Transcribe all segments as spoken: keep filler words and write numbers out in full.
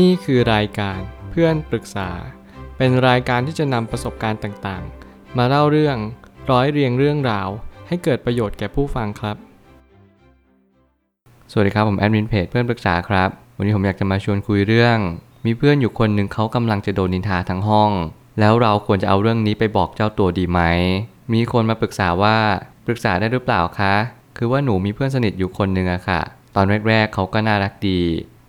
นี่คือรายการเพื่อนปรึกษาเป็นรายการที่จะนำประสบการณ์ต่างๆมาเล่าเรื่องร้อยเรียงเรื่องราวให้เกิดประโยชน์แก่ผู้ฟังครับสวัสดีครับผมแอดมินเพจเพื่อนปรึกษาครับวันนี้ผมอยากจะมาชวนคุยเรื่องมีเพื่อนอยู่คนหนึ่งเขากำลังจะโดนนินทาทั้งห้องแล้วเราควรจะเอาเรื่องนี้ไปบอกเจ้าตัวดีไหมมีคนมาปรึกษาว่าปรึกษาได้หรือเปล่าคะคือว่าหนูมีเพื่อนสนิทอยู่คนหนึ่งอะค่ะตอนแรกๆเขาก็น่ารักดี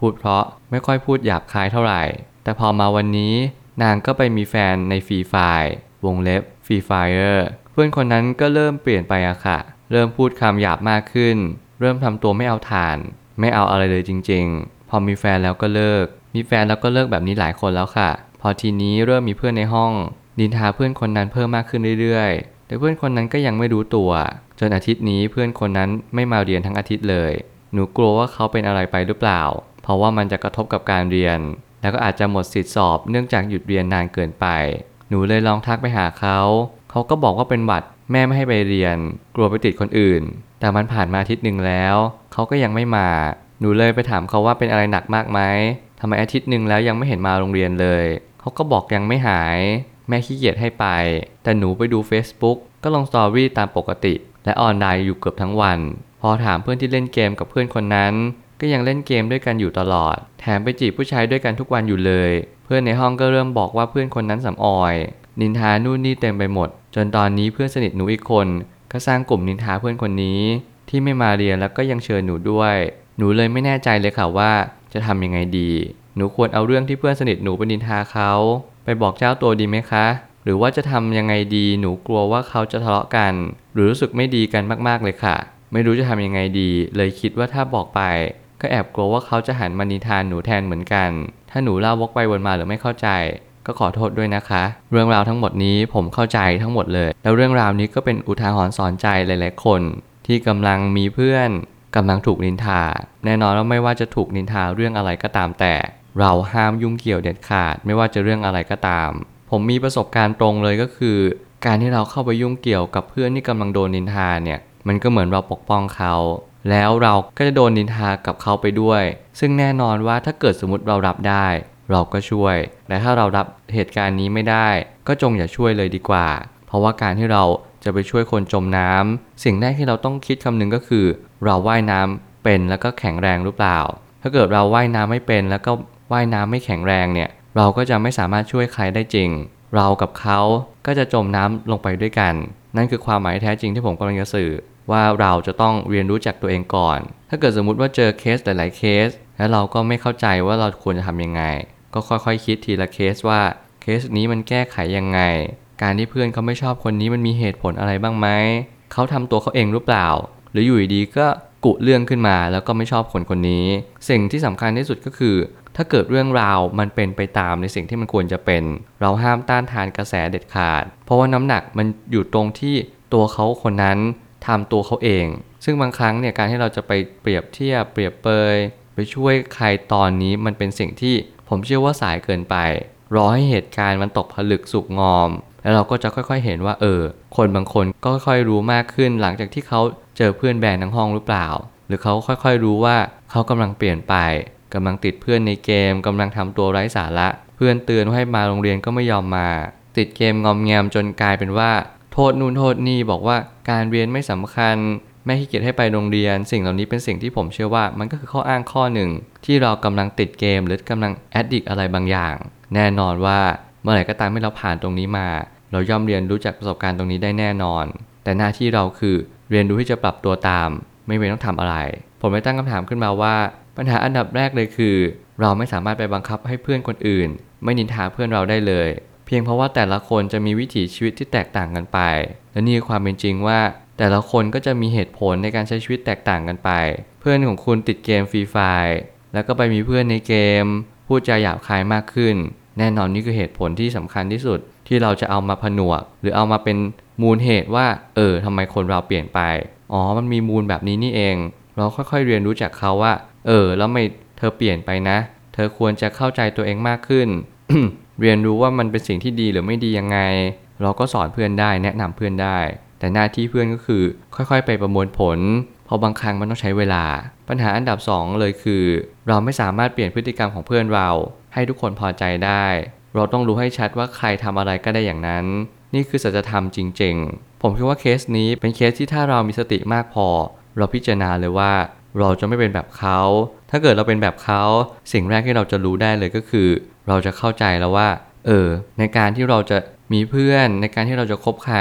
พูดเพราะไม่ค่อยพูดหยาบคายเท่าไหร่แต่พอมาวันนี้นางก็ไปมีแฟนในฟรีไฟร์วงเล็บฟรีไฟร์เพื่อนคนนั้นก็เริ่มเปลี่ยนไปอะค่ะเริ่มพูดคำหยาบมากขึ้นเริ่มทำตัวไม่เอาฐานไม่เอาอะไรเลยจริงๆพอมีแฟนแล้วก็เลิกมีแฟนแล้วก็เลิกแบบนี้หลายคนแล้วค่ะพอทีนี้เริ่มมีเพื่อนในห้องนินทาเพื่อนคนนั้นเพิ่มมากขึ้นเรื่อยๆแต่เพื่อนคนนั้นก็ยังไม่รู้ตัวจนอาทิตย์นี้เพื่อนคนนั้นไม่มาเรียนทั้งอาทิตย์เลยหนูกลัวว่าเขาเป็นอะไรไปหรือเปล่าเพราะว่ามันจะกระทบกับการเรียนแล้วก็อาจจะหมดสิทธิสอบเนื่องจากหยุดเรียนนานเกินไปหนูเลยลองทักไปหาเขาเขาก็บอกว่าเป็นหวัดแม่ไม่ให้ไปเรียนกลัวไปติดคนอื่นแต่มันผ่านมาอาทิตย์นึงแล้วเขาก็ยังไม่มาหนูเลยไปถามเขาว่าเป็นอะไรหนักมากไหมทำไมอาทิตย์นึงแล้วยังไม่เห็นมาโรงเรียนเลยเขาก็บอกยังไม่หายแม่ขี้เกียจให้ไปแต่หนูไปดู Facebook ก็ลงสตอรี่ตามปกติและออนไลน์อยู่เกือบทั้งวันพอถามเพื่อนที่เล่นเกมกับเพื่อนคนนั้นก็ยังเล่นเกมด้วยกันอยู่ตลอดแถมไปจีบผู้ชายด้วยกันทุกวันอยู่เลยเพื่อนในห้องก็เริ่มบอกว่าเพื่อนคนนั้นสำออยนินทานู่นนี่เต็มไปหมดจนตอนนี้เพื่อนสนิทหนูอีกคนก็สร้างกลุ่มนินทาเพื่อนคนนี้ที่ไม่มาเรียนแล้วก็ยังเชิญหนูด้วยหนูเลยไม่แน่ใจเลยค่ะว่าจะทำยังไงดีหนูควรเอาเรื่องที่เพื่อนสนิทหนูไปนินทาเขาไปบอกเจ้าตัวดีไหมคะหรือว่าจะทำยังไงดีหนูกลัวว่าเขาจะทะเลาะกันหรือรู้สึกไม่ดีกันมากๆเลยค่ะไม่รู้จะทำยังไงดีเลยคิดว่าถ้าบอกไปก็แอบกลัวว่าเขาจะหันมานินทาหนูแทนเหมือนกันถ้าหนูเล่าวกไปวนมาหรือไม่เข้าใจก็ขอโทษด้วยนะคะเรื่องราวทั้งหมดนี้ผมเข้าใจทั้งหมดเลยแล้วเรื่องราวนี้ก็เป็นอุทาหรณ์สอนใจหลายๆคนที่กำลังมีเพื่อนกำลังถูกนินทาแน่นอนว่าไม่ว่าจะถูกนินทาเรื่องอะไรก็ตามแต่เราห้ามยุ่งเกี่ยวเด็ดขาดไม่ว่าจะเรื่องอะไรก็ตามผมมีประสบการณ์ตรงเลยก็คือการที่เราเข้าไปยุ่งเกี่ยวกับเพื่อนที่กำลังโดนนินทาเนี่ยมันก็เหมือนเราปกป้องเขาแล้วเราก็จะโดนนินทากับเขาไปด้วยซึ่งแน่นอนว่าถ้าเกิดสมมติเรารับได้เราก็ช่วยแต่ถ้าเรารับเหตุการณ์นี้ไม่ได้ก็จงอย่าช่วยเลยดีกว่าเพราะว่าการที่เราจะไปช่วยคนจมน้ำสิ่งแรกที่เราต้องคิดคำนึงก็คือเราว่ายน้ำเป็นแล้วก็แข็งแรงหรือเปล่าถ้าเกิดเราว่ายน้ำไม่เป็นแล้วก็ว่ายน้ำไม่แข็งแรงเนี่ยเราก็จะไม่สามารถช่วยใครได้จริงเรากับเขาก็จะจมน้ำลงไปด้วยกันนั่นคือความหมายแท้จริงที่ผมกำลังจะสื่อว่าเราจะต้องเรียนรู้จักตัวเองก่อนถ้าเกิดสมมุติว่าเจอเคสหลายๆเคสแล้วเราก็ไม่เข้าใจว่าเราควรจะทำยังไงก็ค่อยๆคิดทีละเคสว่าเคสนี้มันแก้ไขยังไงการที่เพื่อนเขาไม่ชอบคนนี้มันมีเหตุผลอะไรบ้างไหมเขาทำตัวเขาเองหรือเปล่าหรืออยู่ดีๆก็กุเรื่องขึ้นมาแล้วก็ไม่ชอบคนคนนี้สิ่งที่สำคัญที่สุดก็คือถ้าเกิดเรื่องราวมันเป็นไปตามในสิ่งที่มันควรจะเป็นเราห้ามต้านทานกระแสเด็ดขาดเพราะว่าน้ำหนักมันอยู่ตรงที่ตัวเขาคนนั้นทำตัวเขาเองซึ่งบางครั้งเนี่ยการที่เราจะไปเปรียบเทียบเปรียบเปยไปช่วยใครตอนนี้มันเป็นสิ่งที่ผมเชื่อว่าสายเกินไปรอให้เหตุการณ์มันตกผลึกสุกงอมแล้วเราก็จะค่อยๆเห็นว่าเออคนบางคนก็ค่อยๆรู้มากขึ้นหลังจากที่เขาเจอเพื่อนแบนทั้งห้องหรือเปล่าหรือเขาค่อยๆรู้ว่าเขากำลังเปลี่ยนไปกำลังติดเพื่อนในเกมกำลังทำตัวไร้สาระเพื่อนเตือนให้มาโรงเรียนก็ไม่ยอมมาติดเกมงอมแงมจนกลายเป็นว่าโทษนู่นโทษนี่บอกว่าการเรียนไม่สำคัญแม่ขี้เกียจให้ไปโรงเรียนสิ่งเหล่านี้เป็นสิ่งที่ผมเชื่อว่ามันก็คือข้ออ้างข้อหนึ่งที่เรากำลังติดเกมหรือกำลังแอดดิกอะไรบางอย่างแน่นอนว่าเมื่อไหร่ก็ตามที่เราผ่านตรงนี้มาเราย่อมเรียนรู้จากประสบการณ์ตรงนี้ได้แน่นอนแต่หน้าที่เราคือเรียนรู้ที่จะปรับตัวตามไม่เป็นต้องทำอะไรผมได้ตั้งคำถามขึ้นมาว่าปัญหาอันดับแรกเลยคือเราไม่สามารถไปบังคับให้เพื่อนคนอื่นไม่นินทาเพื่อนเราได้เลยเพียงเพราะว่าแต่ละคนจะมีวิถีชีวิตที่แตกต่างกันไปและนี่คือความเป็นจริงว่าแต่ละคนก็จะมีเหตุผลในการใช้ชีวิตแตกต่างกันไปเพื่อนของคุณติดเกมฟรีไฟร์แล้วก็ไปมีเพื่อนในเกมพูดจาหยาบคายมากขึ้นแน่นอนนี่คือเหตุผลที่สำคัญที่สุดที่เราจะเอามาผนวกหรือเอามาเป็นมูลเหตุว่าเออทำไมคนเราเปลี่ยนไปอ๋อมันมีมูลแบบนี้นี่เองเราค่อยๆเรียนรู้จากเขาว่าเออแล้วไม่เธอเปลี่ยนไปนะเธอควรจะเข้าใจตัวเองมากขึ้น เรียนรู้ว่ามันเป็นสิ่งที่ดีหรือไม่ดียังไงเราก็สอนเพื่อนได้แนะนำเพื่อนได้แต่หน้าที่เพื่อนก็คือค่อยๆไปประมวลผล เพราะบางครั้งมันต้องใช้เวลาปัญหาอันดับสองเลยคือเราไม่สามารถเปลี่ยนพฤติกรรมของเพื่อนเราให้ทุกคนพอใจได้เราต้องรู้ให้ชัดว่าใครทำอะไรก็ได้อย่างนั้นนี่คือสัจธรรมจริงๆผมคิดว่าเคสนี้เป็นเคสที่ถ้าเรามีสติมากพอเราพิจารณาเลยว่าเราจะไม่เป็นแบบเขาถ้าเกิดเราเป็นแบบเขาสิ่งแรกที่เราจะรู้ได้เลยก็คือเราจะเข้าใจแล้วว่าเออในการที่เราจะมีเพื่อนในการที่เราจะคบใคร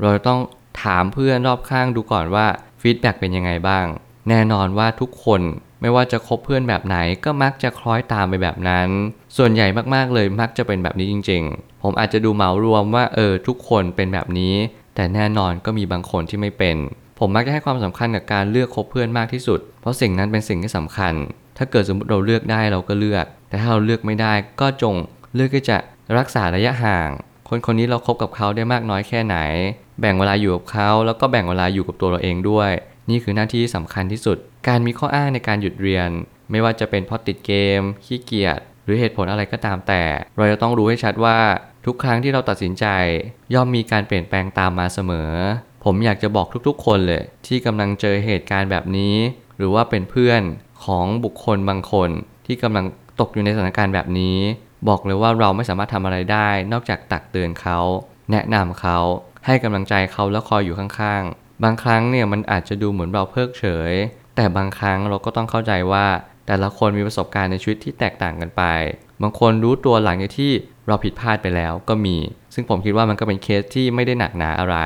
เราจะต้องถามเพื่อนรอบข้างดูก่อนว่าฟีดแบ็กเป็นยังไงบ้างแน่นอนว่าทุกคนไม่ว่าจะคบเพื่อนแบบไหนก็มักจะคล้อยตามไปแบบนั้นส่วนใหญ่มากๆเลยมักจะเป็นแบบนี้จริงๆผมอาจจะดูเหมารวมว่าเออทุกคนเป็นแบบนี้แต่แน่นอนก็มีบางคนที่ไม่เป็นผมมักจะให้ความสำคัญกับการเลือกคบเพื่อนมากที่สุดเพราะสิ่งนั้นเป็นสิ่งที่สำคัญถ้าเกิดสมมติเราเลือกได้เราก็เลือกแต่ถ้าเราเลือกไม่ได้ก็จงเลือกที่จะรักษาระยะห่างคนคนนี้เราคบกับเขาได้มากน้อยแค่ไหนแบ่งเวลาอยู่กับเขาแล้วก็แบ่งเวลาอยู่กับตัวเราเองด้วยนี่คือหน้าที่สำคัญที่สุดการมีข้ออ้างในการหยุดเรียนไม่ว่าจะเป็นเพราะติดเกมขี้เกียจหรือเหตุผลอะไรก็ตามแต่เราจะต้องรู้ให้ชัดว่าทุกครั้งที่เราตัดสินใจย่อมมีการเปลี่ยนแปลงตามมาเสมอผมอยากจะบอกทุกๆคนเลยที่กำลังเจอเหตุการณ์แบบนี้หรือว่าเป็นเพื่อนของบุคคลบางคนที่กำลังตกอยู่ในสถานการณ์แบบนี้บอกเลยว่าเราไม่สามารถทำอะไรได้นอกจากตักเตือนเขาแนะนำเขาให้กำลังใจเขาแล้วคอยอยู่ข้างๆบางครั้งเนี่ยมันอาจจะดูเหมือนเราเพิกเฉยแต่บางครั้งเราก็ต้องเข้าใจว่าแต่ละคนมีประสบการณ์ในชีวิตที่แตกต่างกันไปบางคนรู้ตัวหลังจากที่เราผิดพลาดไปแล้วก็มีซึ่งผมคิดว่ามันก็เป็นเคสที่ไม่ได้หนักหนาอะไร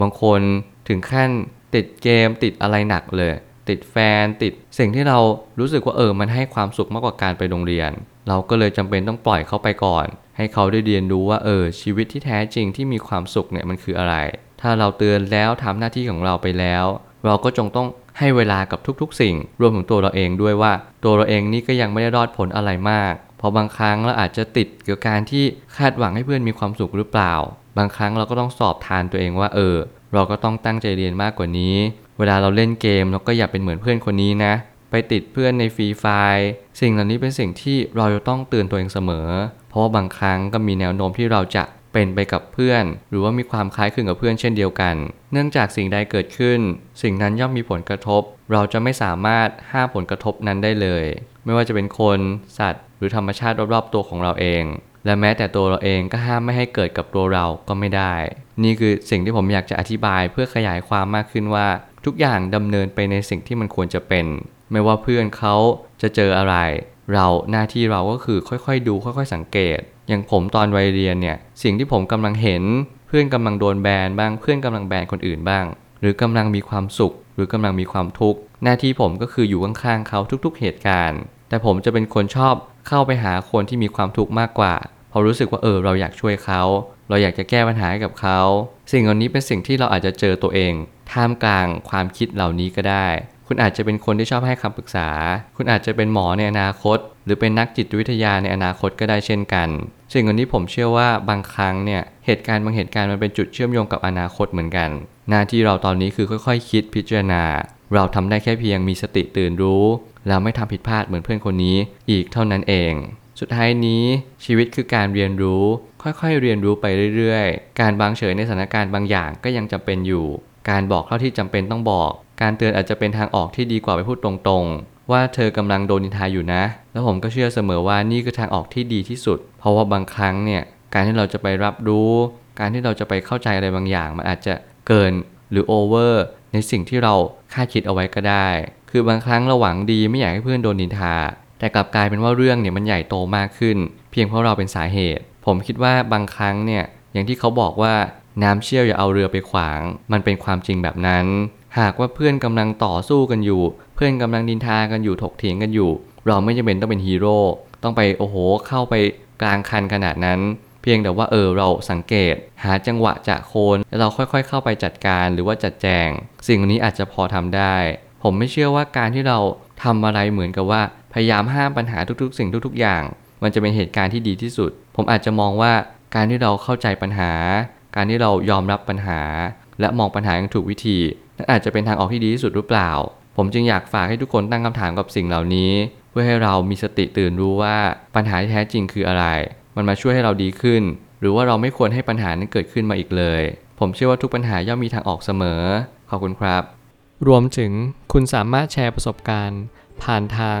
บางคนถึงขั้นติดเกมติดอะไรหนักเลยติดแฟนติดสิ่งที่เรารู้สึกว่าเออมันให้ความสุขมากกว่าการไปโรงเรียนเราก็เลยจำเป็นต้องปล่อยเขาไปก่อนให้เขาได้เรียนรู้ว่าเออชีวิตที่แท้จริงที่มีความสุขเนี่ยมันคืออะไรถ้าเราเตือนแล้วทำหน้าที่ของเราไปแล้วเราก็จงต้องให้เวลากับทุกๆสิ่งรวมถึงตัวเราเองด้วยว่าตัวเราเองนี่ก็ยังไม่ได้รอดผลอะไรมากเพราะบางครั้งเราอาจจะติดเกี่ยวกับการที่คาดหวังให้เพื่อนมีความสุขหรือเปล่าบางครั้งเราก็ต้องสอบทานตัวเองว่าเออเราก็ต้องตั้งใจเรียนมากกว่านี้เวลาเราเล่นเกมเราก็อย่าเป็นเหมือนเพื่อนคนนี้นะไปติดเพื่อนในฟรีไฟล์สิ่งเหล่านี้เป็นสิ่งที่เราจะต้องเตือนตัวเองเสมอเพราะว่าบางครั้งก็มีแนวโน้มที่เราจะเป็นไปกับเพื่อนหรือว่ามีความคล้ายคลึงกับเพื่อนเช่นเดียวกันเนื่องจากสิ่งใดเกิดขึ้นสิ่งนั้นย่อมมีผลกระทบเราจะไม่สามารถห้ามผลกระทบนั้นได้เลยไม่ว่าจะเป็นคนสัตว์หรือธรรมชาติรอบๆตัวของเราเองและแม้แต่ตัวเราเองก็ห้ามไม่ให้เกิดกับตัวเราก็ไม่ได้นี่คือสิ่งที่ผมอยากจะอธิบายเพื่อขยายความมากขึ้นว่าทุกอย่างดำเนินไปในสิ่งที่มันควรจะเป็นไม่ว่าเพื่อนเขาจะเจออะไรเราหน้าที่เราก็คือค่อยๆดูค่อยๆสังเกตอย่างผมตอนวัยเรียนเนี่ยสิ่งที่ผมกำลังเห็นเพื่อนกำลังโดนแบนบ้างเพื่อนกำลังแบนคนอื่นบ้างหรือกำลังมีความสุขหรือกำลังมีความทุกข์หน้าที่ผมก็คืออยู่ข้างๆเขาทุกๆเหตุการณ์แต่ผมจะเป็นคนชอบเข้าไปหาคนที่มีความทุกข์มากกว่าพอรู้สึกว่าเออเราอยากช่วยเขาเราอยากจะแก้ปัญหาให้กับเขาสิ่งเหล่านี้เป็นสิ่งที่เราอาจจะเจอตัวเองท่ามกลางความคิดเหล่านี้ก็ได้คุณอาจจะเป็นคนที่ชอบให้คำปรึกษาคุณอาจจะเป็นหมอในอนาคตหรือเป็นนักจิตวิทยาในอนาคตก็ได้เช่นกันสิ่งเหล่านี้ผมเชื่อว่าบางครั้งเนี่ยเหตุการณ์บางเหตุการณ์มันเป็นจุดเชื่อมโยงกับอนาคตเหมือนกันหน้าที่เราตอนนี้คือค่อยๆคิดพิจารณาเราทำได้แค่เพียงมีสติตื่นรู้เราไม่ทำผิดพลาดเหมือนเพื่อนคนนี้อีกเท่านั้นเองสุดท้ายนี้ชีวิตคือการเรียนรู้ค่อยๆเรียนรู้ไปเรื่อยๆการวางเฉยในสถานการณ์บางอย่างก็ยังจำเป็นอยู่การบอกเท่าที่จำเป็นต้องบอกการเตือนอาจจะเป็นทางออกที่ดีกว่าไปพูดตรงๆว่าเธอกำลังโดนนินทาอยู่นะแล้วผมก็เชื่อเสมอว่านี่คือทางออกที่ดีที่สุดเพราะว่าบางครั้งเนี่ยการที่เราจะไปรับรู้การที่เราจะไปเข้าใจอะไรบางอย่างมันอาจจะเกินหรือโอเวอร์ในสิ่งที่เราคาดคิดเอาไว้ก็ได้คือบางครั้งเราหวังดีไม่อยากให้เพื่อนโดนนินทาแต่กลับกลายเป็นว่าเรื่องเนี่ยมันใหญ่โตมากขึ้นเพียงเพราะเราเป็นสาเหตุผมคิดว่าบางครั้งเนี่ยอย่างที่เขาบอกว่าน้ำเชี่ยวอย่าเอาเรือไปขวางมันเป็นความจริงแบบนั้นหากว่าเพื่อนกำลังต่อสู้กันอยู่เพื่อนกำลังดินทากันอยู่ถกเถียงกันอยู่เราไม่จำเป็นต้องเป็นฮีโร่ต้องไปโอ้โหเข้าไปกลางคันขนาดนั้นเพียงแต่ว่าเออเราสังเกตหาจังหวะจะโคนแล้วเราค่อยๆเข้าไปจัดการหรือว่าจัดแจงสิ่งนี้อาจจะพอทำได้ผมไม่เชื่อว่าการที่เราทำอะไรเหมือนกับว่าพยายามห้ามปัญหาทุกๆสิ่งทุกๆอย่างมันจะเป็นเหตุการณ์ที่ดีที่สุดผมอาจจะมองว่าการที่เราเข้าใจปัญหาการที่เรายอมรับปัญหาและมองปัญหาอย่างถูกวิธีนั่นอาจจะเป็นทางออกที่ดีที่สุดหรือเปล่าผมจึงอยากฝากให้ทุกคนตั้งคำถามกับสิ่งเหล่านี้เพื่อให้เรามีสติตื่นรู้ว่าปัญหาที่แท้จริงคืออะไรมันมาช่วยให้เราดีขึ้นหรือว่าเราไม่ควรให้ปัญหานั้นเกิดขึ้นมาอีกเลยผมเชื่อว่าทุกปัญหาย่อมมีทางออกเสมอขอบคุณครับ รวมถึงคุณสามารถแชร์ประสบการณ์ผ่านทาง